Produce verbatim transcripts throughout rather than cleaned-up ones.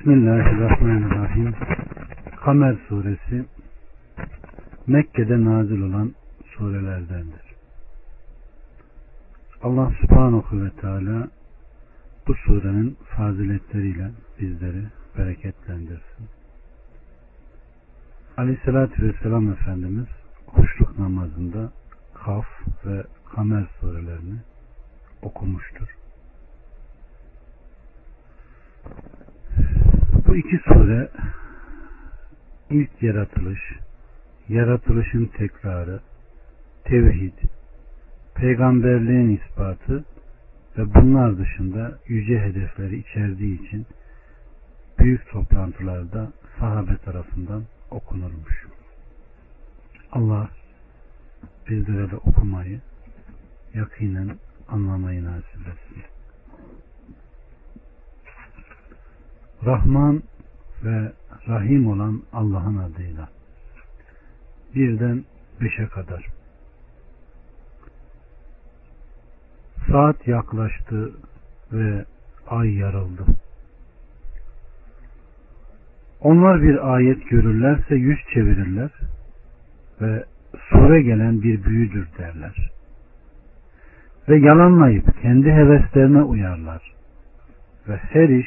Bismillahirrahmanirrahim. Kamer suresi Mekke'de nazil olan surelerdendir. Allah subhanahu ve teala bu surenin faziletleriyle bizleri bereketlendirsin. Aleyhissalatü vesselam Efendimiz kuşluk namazında Kaf ve Kamer surelerini okumuştur. Bu iki sure ilk yaratılış, yaratılışın tekrarı, tevhid, peygamberliğin ispatı ve bunlar dışında yüce hedefleri içerdiği için büyük toplantılarda sahabe tarafından okunurmuş. Allah bizlere de okumayı yakinen anlamayı nasip etsin. Rahman ve Rahim olan Allah'ın adıyla. Birden beşe kadar. Saat yaklaştı ve ay yarıldı. Onlar bir ayet görürlerse yüz çevirirler ve sure gelen bir büyüdür derler. Ve yalanlayıp kendi heveslerine uyarlar. Ve her iş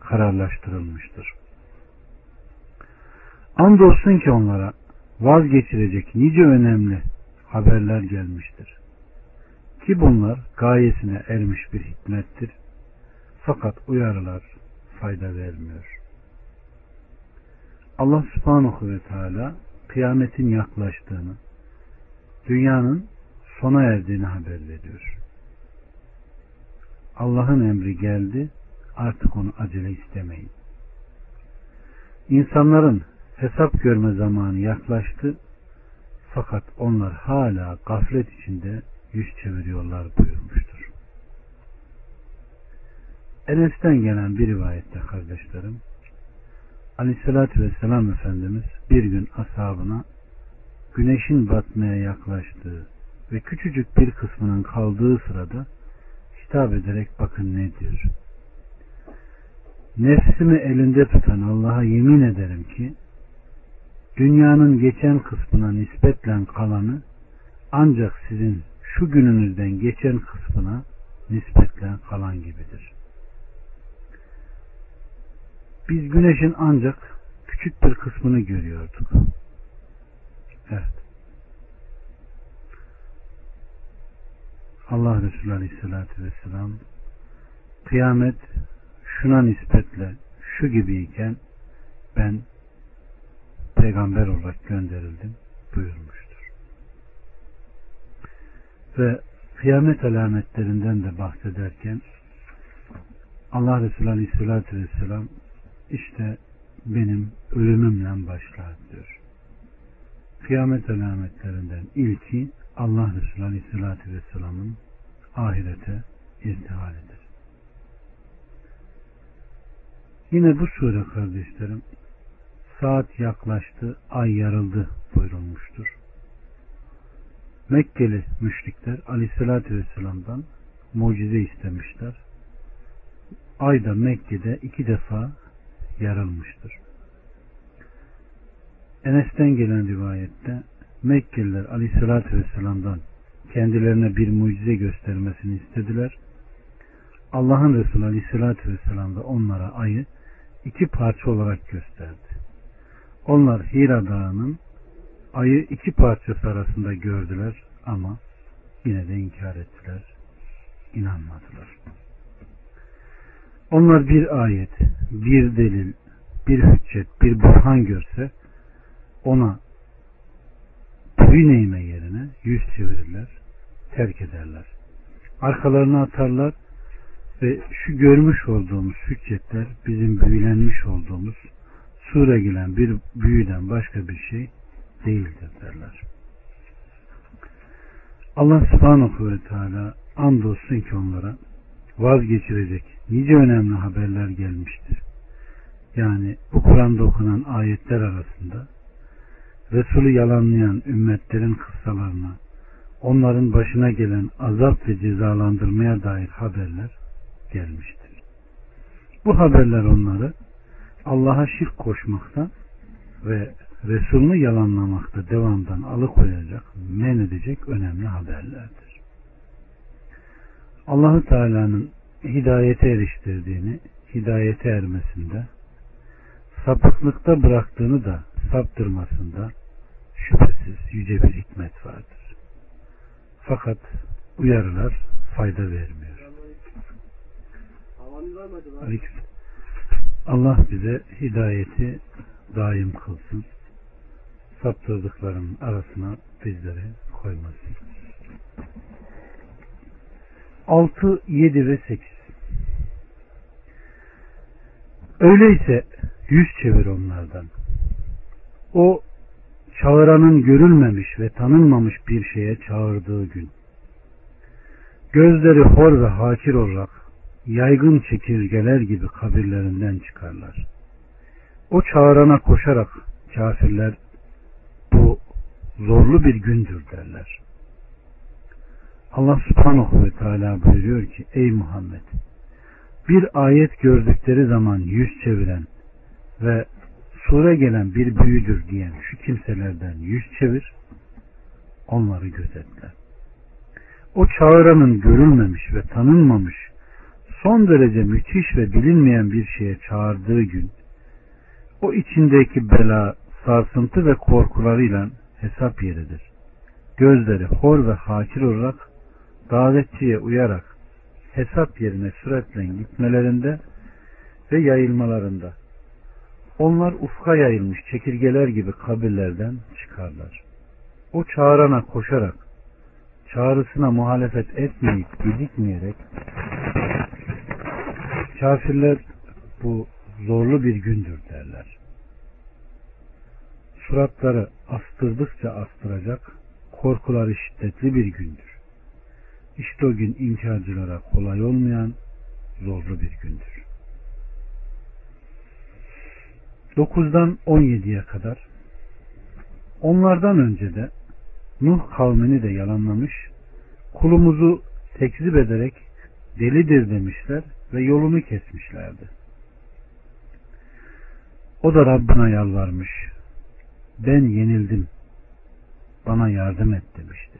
kararlaştırılmıştır. Andolsun ki onlara vazgeçilecek nice önemli haberler gelmiştir. Ki bunlar gayesine ermiş bir hikmettir. Fakat uyarılar fayda vermiyor. Allah subhanahu ve teala kıyametin yaklaştığını, dünyanın sona erdiğini haber veriyor. Allah'ın emri geldi, artık onu acele istemeyin. İnsanların hesap görme zamanı yaklaştı, fakat onlar hala gaflet içinde yüz çeviriyorlar buyurmuştur. Enes'ten gelen bir rivayette kardeşlerim, Aleyhissalatü vesselam Efendimiz bir gün ashabına güneşin batmaya yaklaştığı ve küçücük bir kısmının kaldığı sırada hitap ederek bakın ne diyor. Nefsimi elinde tutan Allah'a yemin ederim ki dünyanın geçen kısmına nispetle kalanı ancak sizin şu gününüzden geçen kısmına nispetle kalan gibidir. Biz güneşin ancak küçük bir kısmını görüyorduk. Evet. Allah Resulü Aleyhisselatü Vesselam kıyamet şuna nispetle şu gibiyken ben peygamber olarak gönderildim buyurmuştur. Ve kıyamet alametlerinden de bahsederken Allah Resulü Aleyhisselatü Vesselam işte benim ölümümle başlar diyor. Kıyamet alametlerinden ilki Allah Resulü Aleyhisselatü Vesselam'ın ahirete intihalidir. Yine bu sure kardeşlerim saat yaklaştı, ay yarıldı buyurulmuştur. Mekkeli müşrikler Aleyhisselatü Vesselam'dan mucize istemişler. Ay da Mekke'de iki defa yarılmıştır. Enes'ten gelen rivayette Mekkeliler Aleyhisselatü Vesselam'dan kendilerine bir mucize göstermesini istediler. Allah'ın Resulü Aleyhisselatü Vesselam da onlara ayı iki parça olarak gösterdi. Onlar Hira Dağı'nın ayı iki parçası arasında gördüler ama yine de inkar ettiler, inanmadılar. Onlar bir ayet, bir delil, bir hüccet, bir burhan görse ona tüy neyme yerine yüz çevirirler, terk ederler. Arkalarına atarlar ve şu görmüş olduğumuz hüccetler bizim büyülenmiş olduğumuz sure gelen bir büyüden başka bir şey değildir derler. Allah subhanahu ve teala andolsun ki onlara vazgeçirecek nice önemli haberler gelmiştir. Yani bu Kur'an'da okunan ayetler arasında Resulü yalanlayan ümmetlerin kıssalarına, onların başına gelen azap ve cezalandırmaya dair haberler gelmiştir. Bu haberler onları Allah'a şirk koşmakta ve Resul'unu yalanlamakta devamdan alıkoyacak, men edecek önemli haberlerdir. Allah-u Teala'nın hidayete eriştirdiğini, hidayete ermesinde, sapıklıkta bıraktığını da saptırmasında şüphesiz yüce bir hikmet vardır. Fakat uyarılar fayda vermiyor. Allah bize hidayeti daim kılsın. Saptırdıklarının arasına bizleri koymasın. altı, yedi ve sekiz. Öyleyse yüz çevir onlardan. O çağıranın görülmemiş ve tanınmamış bir şeye çağırdığı gün, gözleri hor ve hakir olarak yaygın çekirgeler gibi kabirlerinden çıkarlar. O çağırana koşarak kafirler, bu zorlu bir gündür derler. Allah Subhanahu ve Teala buyuruyor ki, ey Muhammed, bir ayet gördükleri zaman yüz çeviren ve sure gelen bir büyüdür diyen şu kimselerden yüz çevir, onları gözetle. O çağıranın görülmemiş ve tanınmamış, son derece müthiş ve bilinmeyen bir şeye çağırdığı gün, o içindeki bela, sarsıntı ve korkularıyla hesap yeridir. Gözleri hor ve hakir olarak davetçiye uyarak hesap yerine süratle gitmelerinde ve yayılmalarında, onlar ufka yayılmış çekirgeler gibi kabirlerden çıkarlar. O çağırana koşarak, çağrısına muhalefet etmeyip gecikmeyerek, kafirler, bu zorlu bir gündür derler. Suratları astırdıkça astıracak, korkuları şiddetli bir gündür. İşte o gün inkarcılara kolay olmayan zorlu bir gündür. dokuzdan on yediye kadar. Onlardan önce de Nuh kavmini de yalanlamış, kulumuzu tekzip ederek delidir demişler ve yolunu kesmişlerdi. O da Rabbine yalvarmış, ben yenildim, bana yardım et demişti.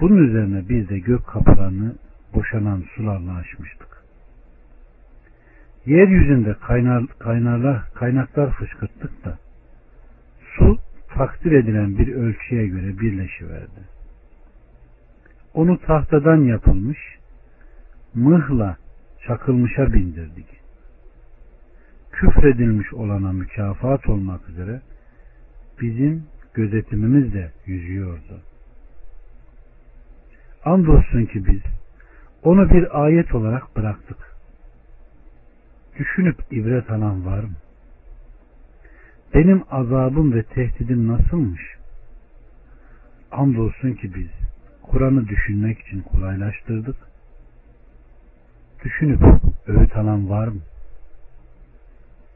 Bunun üzerine biz de gök kapılarını boşanan sularla açmıştık. Yeryüzünde kaynar, kaynarlar, kaynaklar fışkırttık da su takdir edilen bir ölçüye göre birleşiverdi. Onu tahtadan yapılmış, mıhla çakılmışa bindirdik. Küfredilmiş olana mükafat olmak üzere bizim gözetimimiz de yüzüyordu. Andolsun ki biz onu bir ayet olarak bıraktık. Düşünüp ibret alan var mı? Benim azabım ve tehdidim nasılmış? Andolsun ki biz Kur'an'ı düşünmek için kolaylaştırdık. Düşünüp öğüt alan var mı?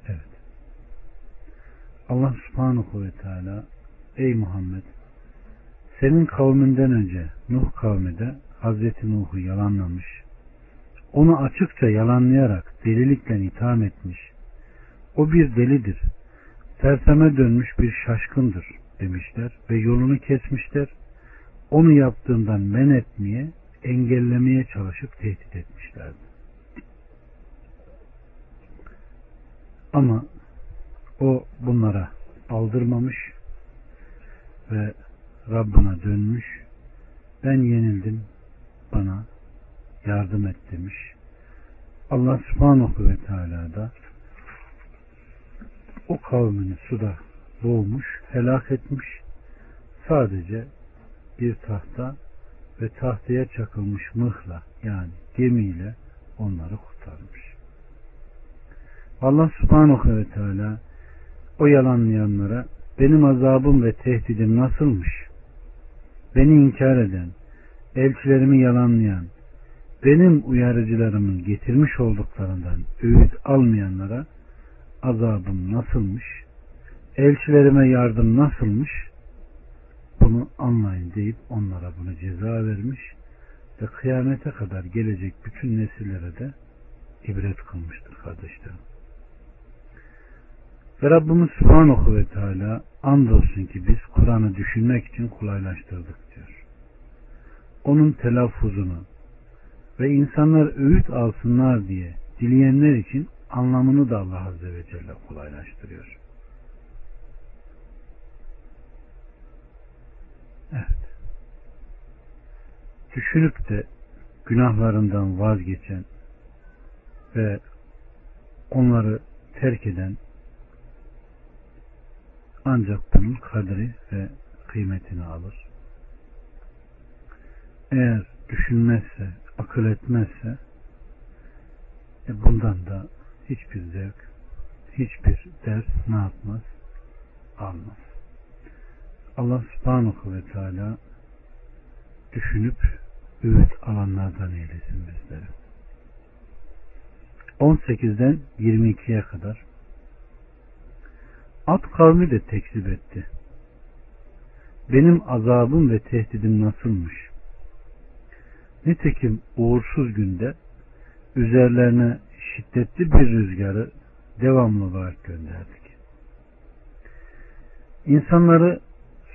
Evet. Allah Subhanahu ve Teala, ey Muhammed, senin kavminden önce Nuh kavmi de Hazreti Nuh'u yalanlamış, onu açıkça yalanlayarak delilikle itham etmiş, o bir delidir, terseme dönmüş bir şaşkındır demişler ve yolunu kesmişler, onu yaptığından men etmeye, engellemeye çalışıp tehdit etmişlerdi. Ama o bunlara aldırmamış ve Rabbına dönmüş, ben yenildim, bana yardım et demiş. Allah Subhanahu ve Teala da o kavmini suda boğmuş, helak etmiş, sadece bir tahta ve tahtaya çakılmış mıhla, yani gemiyle onları kurtarmış. Allah Subhanahu ve Teala o yalanlayanlara, benim azabım ve tehdidim nasılmış? Beni inkar eden, elçilerimi yalanlayan, benim uyarıcılarımın getirmiş olduklarından öğüt almayanlara azabım nasılmış? Elçilerime yardım nasılmış? Bunu anlayın deyip onlara bunu ceza vermiş ve kıyamete kadar gelecek bütün nesillere de ibret kılmıştır kardeşlerim. Ve Rabbimiz Subhanahu ve Teala andolsun ki biz Kur'an'ı düşünmek için kolaylaştırdık diyor. Onun telaffuzunu ve insanlar öğüt alsınlar diye dileyenler için anlamını da Allah Azze ve Celle kolaylaştırıyor. Evet. Düşünüp de günahlarından vazgeçen ve onları terk eden ancak bunun kadri ve kıymetini alır. Eğer düşünmezse, akıl etmezse e bundan da hiçbir zevk, hiçbir ders ne yapmaz? Almaz. Allah Subhanahu ve Teala düşünüp öğüt alanlardan eylesin bizleri. on sekizden yirmi ikiye kadar At kavmi de tekzip etti. Benim azabım ve tehdidim nasılmış? Nitekim uğursuz günde üzerlerine şiddetli bir rüzgarı devamlı olarak gönderdik. İnsanları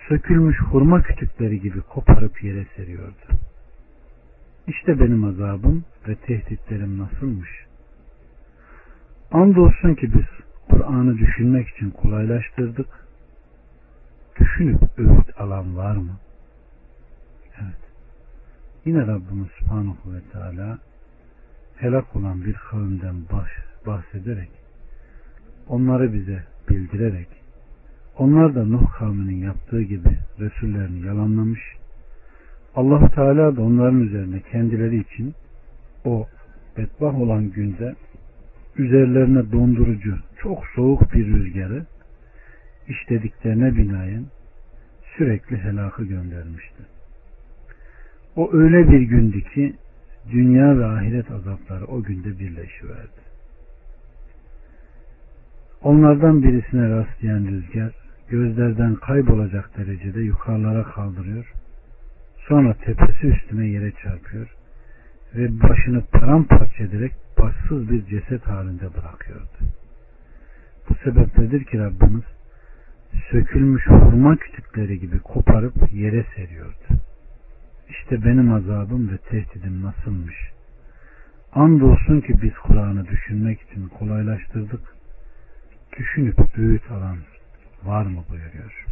sökülmüş hurma kütükleri gibi koparıp yere seriyordu. İşte benim azabım ve tehditlerim nasılmış? Andolsun ki biz Kur'an'ı düşünmek için kolaylaştırdık. Düşünüp öğüt alan var mı? Evet. Yine Rabbimiz Subhanahu ve Teala helak olan bir kavimden bahsederek, onları bize bildirerek, onlar da Nuh kavminin yaptığı gibi Resullerini yalanlamış, Allah Teala da onların üzerine kendileri için o bedbah olan günde üzerlerine dondurucu, çok soğuk bir rüzgarı işlediklerine binaen sürekli helakı göndermişti. O öyle bir gündü ki dünya ve ahiret azapları o günde birleşiverdi. Onlardan birisine rastlayan rüzgar gözlerden kaybolacak derecede yukarılara kaldırıyor, sonra tepesi üstüne yere çarpıyor ve başını paramparça ederek başsız bir ceset halinde bırakıyordu. Bu sebepledir ki Rabbimiz sökülmüş hurma kütükleri gibi koparıp yere seriyordu. İşte benim azabım ve tehdidim nasılmış? Andolsun ki biz Kur'an'ı düşünmek için kolaylaştırdık. Düşünüp öğüt alan var mı buyuruyor.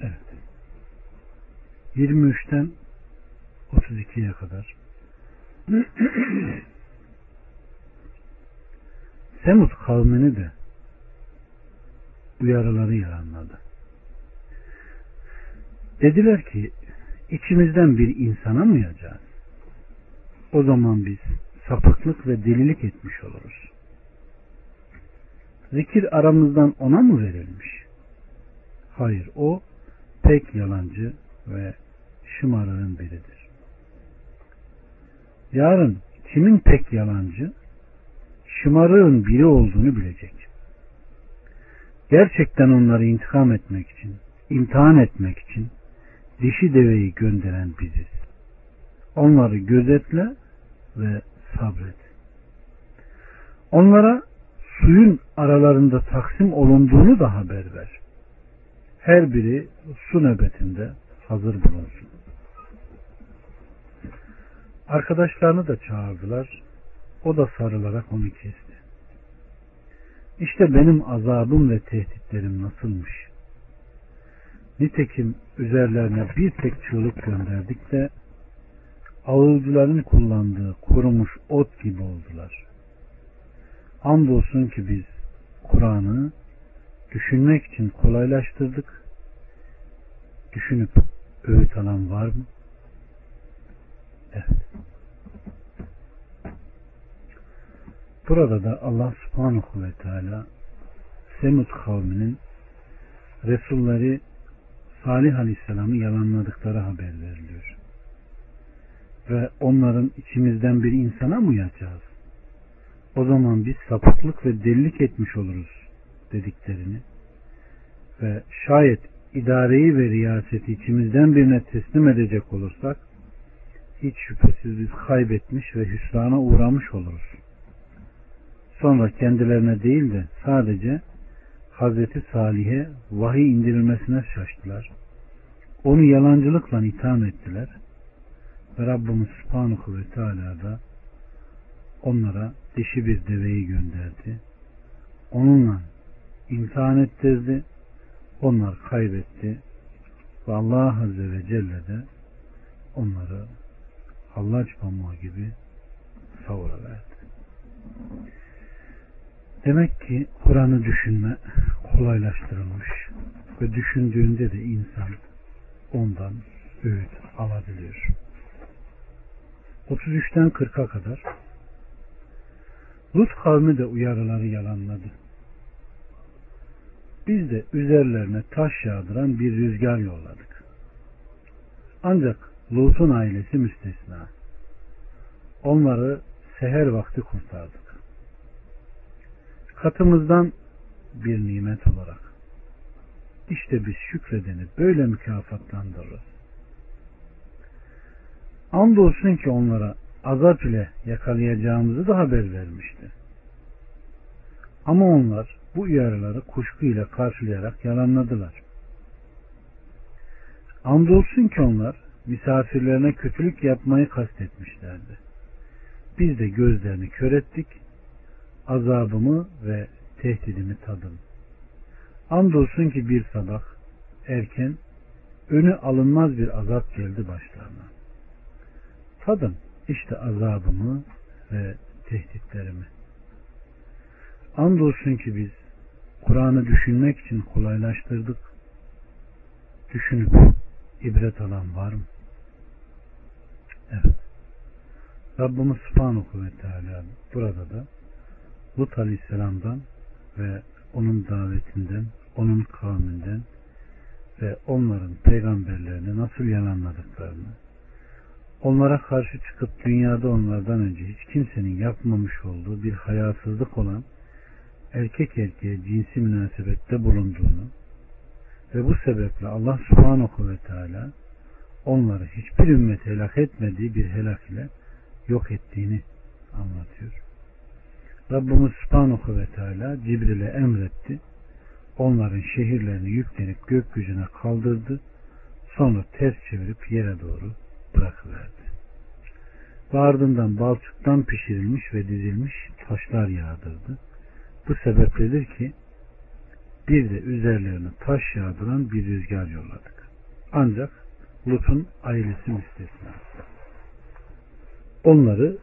Evet. yirmi üçten otuz ikiye kadar Semud kavmini de uyarıları yalanladı. Dediler ki içimizden bir insana mı yacağız? O zaman biz sapıklık ve delilik etmiş oluruz. Zikir aramızdan ona mı verilmiş? Hayır, o pek yalancı ve şımarığın biridir. Yarın kimin pek yalancı, şımarığın biri olduğunu bilecek. Gerçekten onları intikam etmek için, imtihan etmek için dişi deveyi gönderen biziz. Onları gözetle ve sabret. Onlara suyun aralarında taksim olunduğunu da haber ver. Her biri su nöbetinde hazır bulunsun. Arkadaşlarını da çağırdılar. O da sarılarak onu kesti. İşte benim azabım ve tehditlerim nasılmış? Nitekim üzerlerine bir tek çığlık gönderdik de ağılcıların kullandığı kurumuş ot gibi oldular. Andolsun ki biz Kur'an'ı düşünmek için kolaylaştırdık. Düşünüp öğüt alan var mı? Evet. Burada da Allah Subhanahu ve Teala Semud kavminin Resulleri Salih Aleyhisselam'ı yalanladıkları haber veriliyor. Ve onların içimizden bir insana mı uyacağız? O zaman biz sapıklık ve delilik etmiş oluruz dediklerini ve şayet idareyi ve riyaseti içimizden birine teslim edecek olursak hiç şüphesiz biz kaybetmiş ve hüsrana uğramış oluruz. Sonra kendilerine değil de sadece Hazreti Salih'e vahiy indirilmesine şaştılar. Onu yalancılıkla itham ettiler. Ve Rabbimiz Subhanahu ve Teala da onlara dişi bir deveyi gönderdi. Onunla imtihan ettirdi. Onlar kaybetti. Ve Allah Azze ve Celle de onları hallaç pamuğu gibi savuraverdi. Demek ki Kur'an'ı düşünme kolaylaştırılmış ve düşündüğünde de insan ondan öğüt alabiliyor. otuz üçten kırka kadar Lut kavmi de uyarıları yalanladı. Biz de üzerlerine taş yağdıran bir rüzgar yolladık. Ancak Lut'un ailesi müstesna. Onları seher vakti kurtardık. Katımızdan bir nimet olarak. İşte biz şükredeni böyle mükafatlandırırız. Andolsun ki onlara azap ile yakalayacağımızı da haber vermişti. Ama onlar bu uyarıları kuşkuyla karşılayarak yalanladılar. Andolsun ki onlar misafirlerine kötülük yapmayı kastetmişlerdi. Biz de gözlerini kör ettik. Azabımı ve tehdidimi tadın. Andolsun ki bir sabah erken önü alınmaz bir azap geldi başlarına. Tadın işte azabımı ve tehditlerimi. Andolsun ki biz Kur'an'ı düşünmek için kolaylaştırdık. Düşünüp ibret alan var mı? Evet. Rabbimiz Subhanahu ve Teala burada da Lut Aleyhisselam'dan ve onun davetinden, onun kavminden ve onların peygamberlerini nasıl yalanladıklarını, onlara karşı çıkıp dünyada onlardan önce hiç kimsenin yapmamış olduğu bir hayasızlık olan erkek erkeğe cinsi münasebette bulunduğunu ve bu sebeple Allah Subhanahu ve Teala onları hiçbir ümmete helak etmediği bir helak ile yok ettiğini anlatıyor. Rabbimiz Subhanahu ve Teala Cibril'e emretti. Onların şehirlerini yüklenip gökyüzüne kaldırdı. Sonra ters çevirip yere doğru bırakıverdi. Ve ardından balçıktan pişirilmiş ve dizilmiş taşlar yağdırdı. Bu sebepledir ki bir de üzerlerine taş yağdıran bir rüzgar yolladık. Ancak Lut'un ailesi müstesna. Onları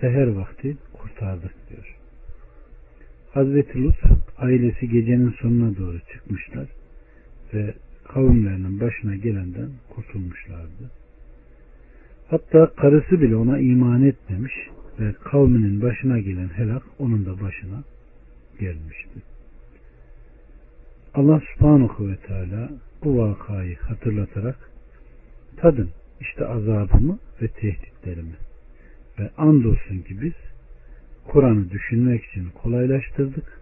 seher vakti kurtardık diyor. Hazreti Lut ailesi gecenin sonuna doğru çıkmışlar ve kavimlerinin başına gelenden kurtulmuşlardı. Hatta karısı bile ona iman etmemiş ve kavminin başına gelen helak onun da başına gelmişti. Allah Subhanahu ve Teala bu vakayı hatırlatarak tadın işte azabımı ve tehditlerimi ve andolsun ki biz Kur'an'ı düşünmek için kolaylaştırdık.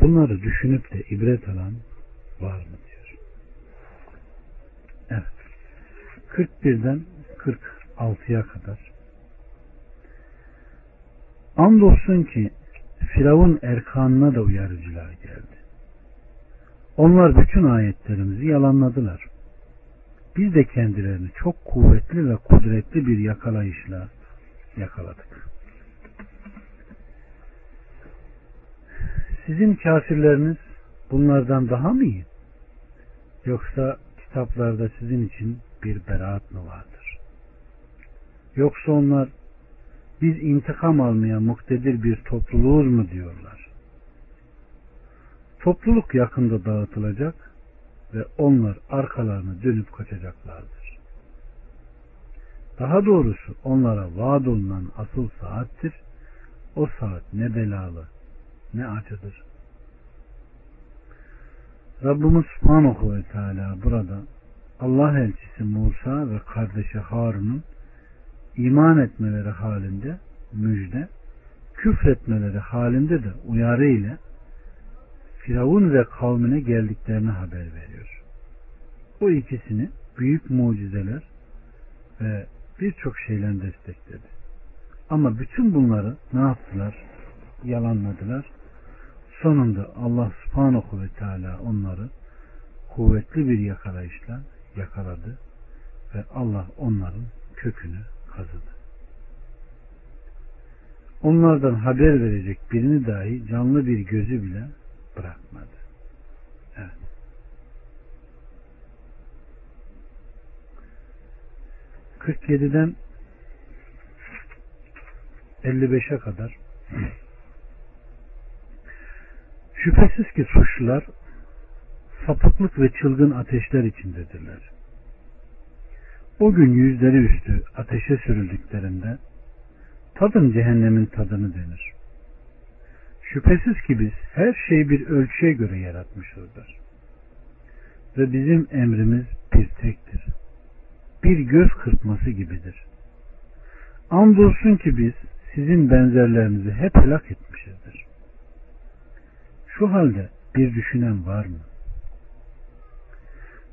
Bunları düşünüp de ibret alan var mı diyor. Evet. kırk birden kırk altıya kadar andolsun ki Firavun erkanına da uyarıcılar geldi. Onlar bütün ayetlerimizi yalanladılar. Biz de kendilerini çok kuvvetli ve kudretli bir yakalayışla yakaladık. Sizin kafirleriniz bunlardan daha mı iyi? Yoksa kitaplarda sizin için bir beraat mı vardır? Yoksa onlar biz intikam almaya muktedir bir topluluğuz mu diyorlar. Topluluk yakında dağıtılacak ve onlar arkalarını dönüp kaçacaklardır. Daha doğrusu onlara vaad olunan asıl saattir. O saat ne belalı ne acıdır. Rabbimiz Subhanahu ve Teala burada Allah elçisi Musa ve kardeşi Harun'un İman etmeleri halinde müjde, küfretmeleri halinde de uyarı ile Firavun ve kavmine geldiklerini haber veriyor. Bu ikisini büyük mucizeler ve birçok şeyle destekledi. Ama bütün bunları ne yaptılar? Yalanladılar. Sonunda Allah subhanahu ve teala onları kuvvetli bir yakalayışla yakaladı ve Allah onların kökünü kazıdı. Onlardan haber verecek birini dahi, canlı bir gözü bile bırakmadı. Evet. kırk yediden elli beşe kadar. Şüphesiz ki suçlular sapıklık ve çılgın ateşler içindedirler. O gün yüzleri üstü ateşe sürüldüklerinde tadın cehennemin tadını denir. Şüphesiz ki biz her şeyi bir ölçüye göre yaratmışızdır. Ve bizim emrimiz bir tektir. Bir göz kırpması gibidir. Andolsun ki biz sizin benzerlerinizi hep helak etmişizdir. Şu halde bir düşünen var mı?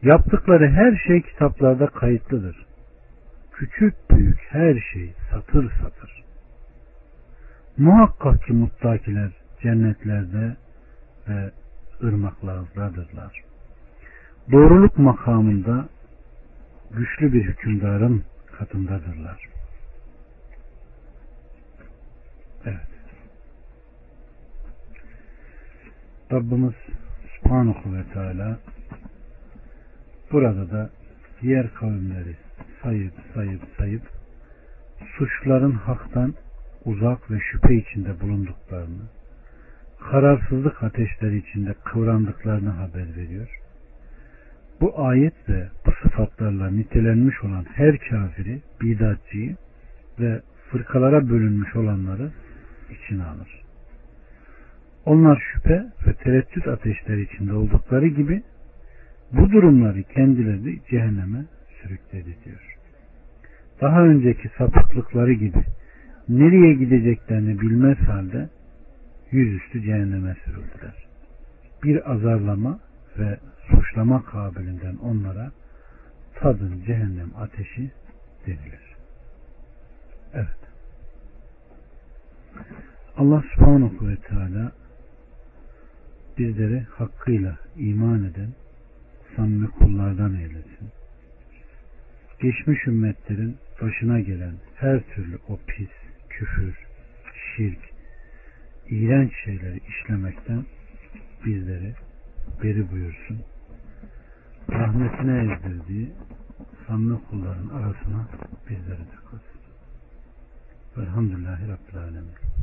Yaptıkları her şey kitaplarda kayıtlıdır. Küçük büyük her şey satır satır. Muhakkak ki muttakiler cennetlerde ve ırmaklardadırlar. Doğruluk makamında güçlü bir hükümdarın katındadırlar. Evet. Rabbimiz Subhanahu ve Teala burada da diğer kavimleri sayıp sayıp sayıp suçların haktan uzak ve şüphe içinde bulunduklarını, kararsızlık ateşleri içinde kıvrandıklarını haber veriyor. Bu ayet ve bu sıfatlarla nitelenmiş olan her kafiri, bidatçıyı ve fırkalara bölünmüş olanları içine alır. Onlar şüphe ve tereddüt ateşleri içinde oldukları gibi bu durumları kendileri cehenneme sürükledi diyor. Daha önceki sapıklıkları gibi nereye gideceklerini bilmez halde yüzüstü cehenneme sürüldüler. Bir azarlama ve suçlama kabilinden onlara tadın cehennem ateşi denilir. Evet. Allah subhanahu ve teala bizleri hakkıyla iman eden samimi kullardan eylesin. Geçmiş ümmetlerin başına gelen her türlü o pis, küfür, şirk, iğrenç şeyleri işlemekten bizleri beri buyursun. Rahmetine erdirdiği samimi kulların arasına bizleri de koysun. Elhamdülillahi Rabbil Alemin.